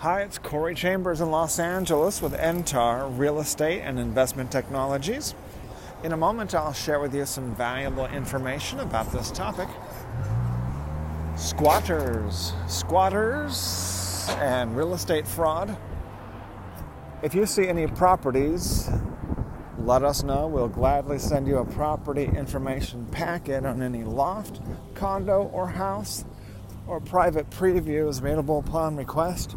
Hi, it's Corey Chambers in Los Angeles with NTAR Real Estate and Investment Technologies. In a moment, I'll share with you some valuable information about this topic. Squatters and real estate fraud. If you see any properties, let us know. We'll gladly send you a property information packet on any loft, condo, or house, or private preview is available upon request.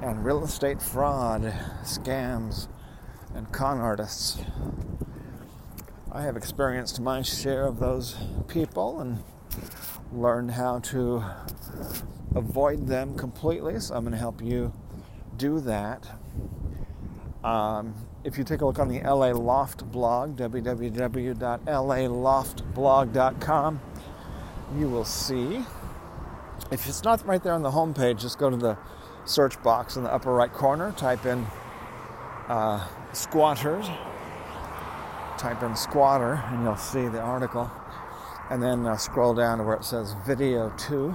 and real estate fraud, scams, and con artists. I have experienced my share of those people and learned how to avoid them completely, so I'm going to help you do that. If you take a look on the LA Loft blog, www.laloftblog.com, you will see. If it's not right there on the homepage, just go to the search box in the upper right corner, type in squatters, type in squatter, and you'll see the article. And then scroll down to where it says video 2,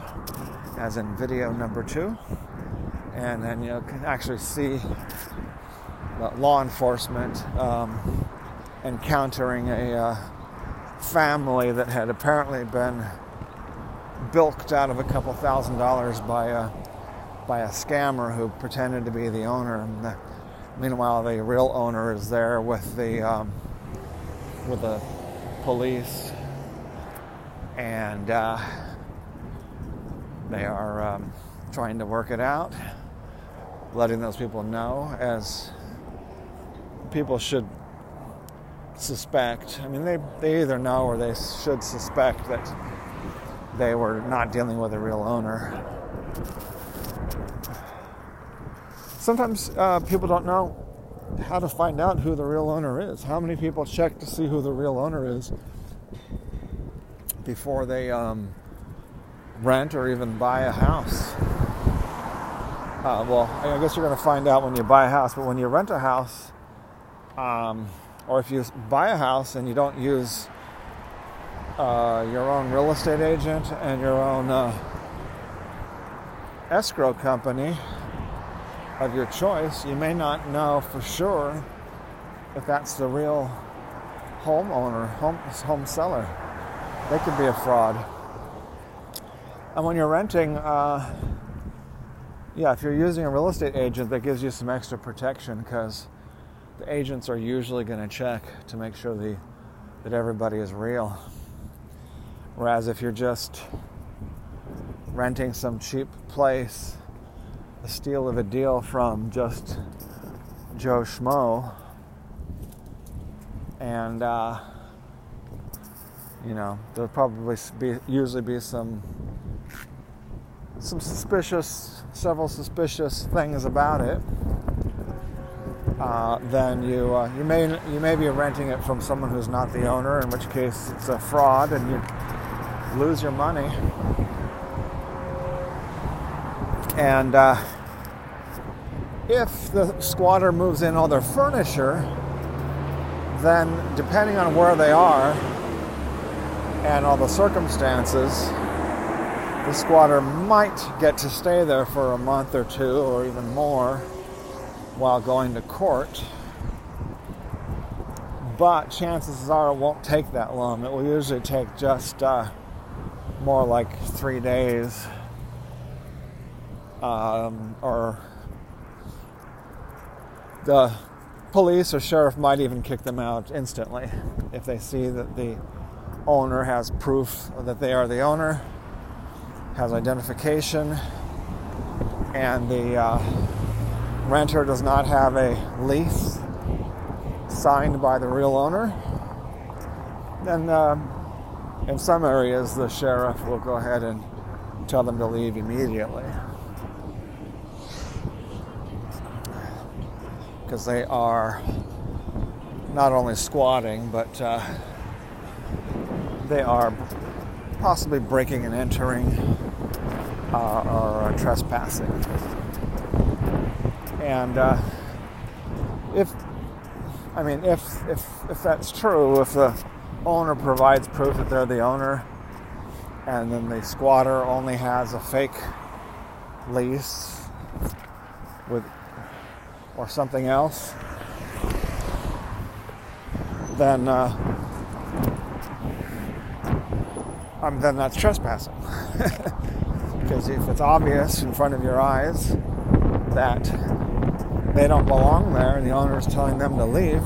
as in video number 2. And then you can actually see law enforcement encountering a family that had apparently been bilked out of a couple $1,000s by a scammer who pretended to be the owner. And meanwhile, the real owner is there with the police, and they are trying to work it out, letting those people know, as people should suspect. I mean, they either know or they should suspect that they were not dealing with a real owner. Sometimes people don't know how to find out who the real owner is. How many people check to see who the real owner is before they rent or even buy a house? Well, I guess you're going to find out when you buy a house, but when you rent a house, or if you buy a house and you don't use your own real estate agent and your own escrow company of your choice, you may not know for sure if that's the real homeowner, home seller. They could be a fraud. And when you're renting, if you're using a real estate agent, that gives you some extra protection, because the agents are usually going to check to make sure that everybody is real. Whereas if you're just renting some cheap place, a steal of a deal from just Joe Schmo, and there'll probably usually be some several suspicious things about it. Then you may be renting it from someone who's not the owner, in which case it's a fraud and you lose your money. And if the squatter moves in all their furniture, then depending on where they are and all the circumstances, the squatter might get to stay there for a month or two or even more while going to court. But chances are it won't take that long. It will usually take just more like 3 days, or the police or sheriff might even kick them out instantly if they see that the owner has proof that they are the owner, has identification, and the renter does not have a lease signed by the real owner. Then in some areas the sheriff will go ahead and tell them to leave immediately. because they are not only squatting, but they are possibly breaking and entering or trespassing. And if that's true, if the owner provides proof that they're the owner, and then the squatter only has a fake lease with or something else, then then that's trespassing. Because if it's obvious in front of your eyes that they don't belong there, and the owner is telling them to leave,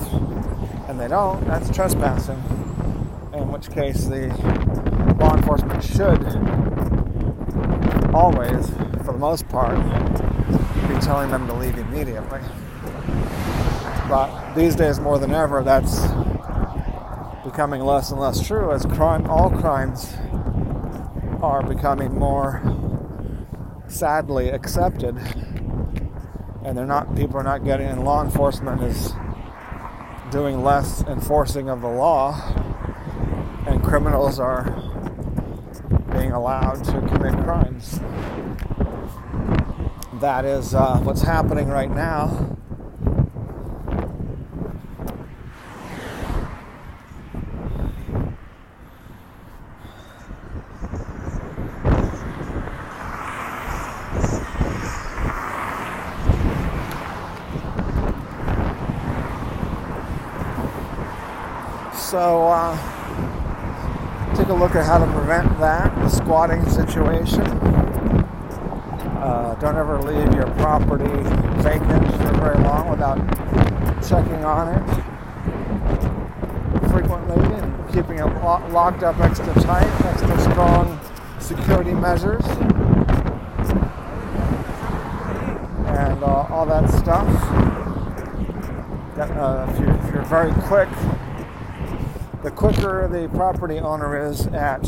and they don't, that's trespassing. In which case, the law enforcement should always, for the most part, be telling them to leave immediately. But these days, more than ever, that's becoming less and less true as all crimes are becoming more sadly accepted, and people are not getting, and law enforcement is doing less enforcing of the law, and criminals are being allowed to commit crimes. That is what's happening right now. So take a look at how to prevent that, the squatting situation. Don't ever leave your property vacant for very long without checking on it frequently, and keeping it locked up extra tight, extra strong security measures, and all that stuff. If you're very quick, the quicker the property owner is at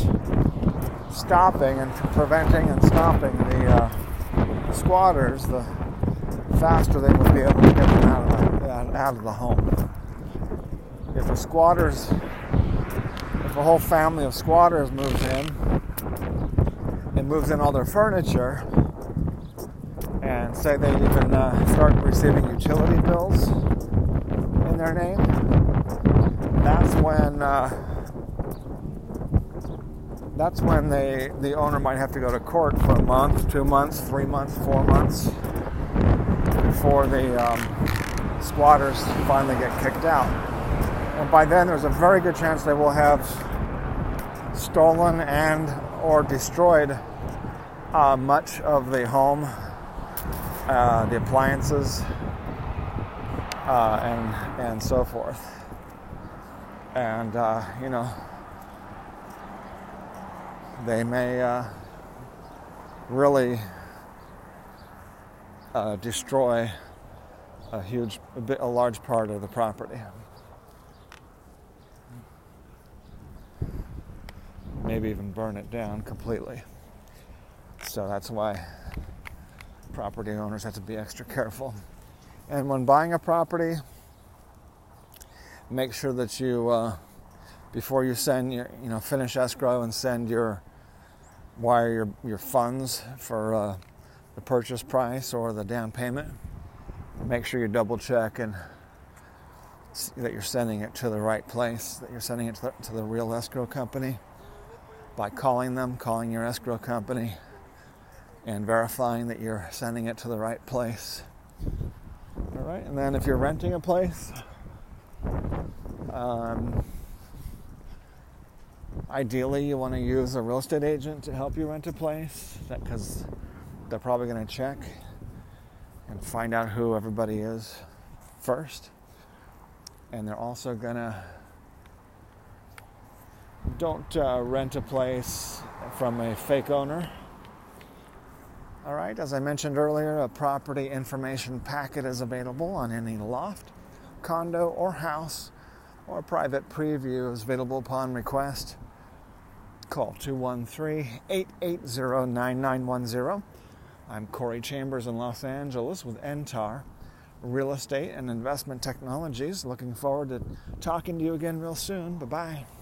stopping and preventing and stopping the squatters, the faster they would be able to get them out of the home. If a whole family of squatters moves in and moves in all their furniture, and say they even start receiving utility bills in their name, That's when the owner might have to go to court for a month, 2 months, 3 months, 4 months before the squatters finally get kicked out. And by then, there's a very good chance they will have stolen and or destroyed much of the home, the appliances, and so forth. And, they may really destroy a large part of the property. Maybe even burn it down completely. So that's why property owners have to be extra careful. And when buying a property, make sure that you, before you send your, finish escrow and send your funds for the purchase price or the down payment, make sure you double check and see that you're sending it to the right place, that you're sending it to the real escrow company by calling your escrow company and verifying that you're sending it to the right place. All right, and then if you're renting a place, ideally, you want to use a real estate agent to help you rent a place, because they're probably going to check and find out who everybody is first, and they're also going to don't rent a place from a fake owner. All right, as I mentioned earlier, a property information packet is available on any loft, condo, or house, or private preview is available upon request. Call 213-880-9910. I'm Corey Chambers in Los Angeles with NTAR Real Estate and Investment Technologies. Looking forward to talking to you again real soon. Bye-bye.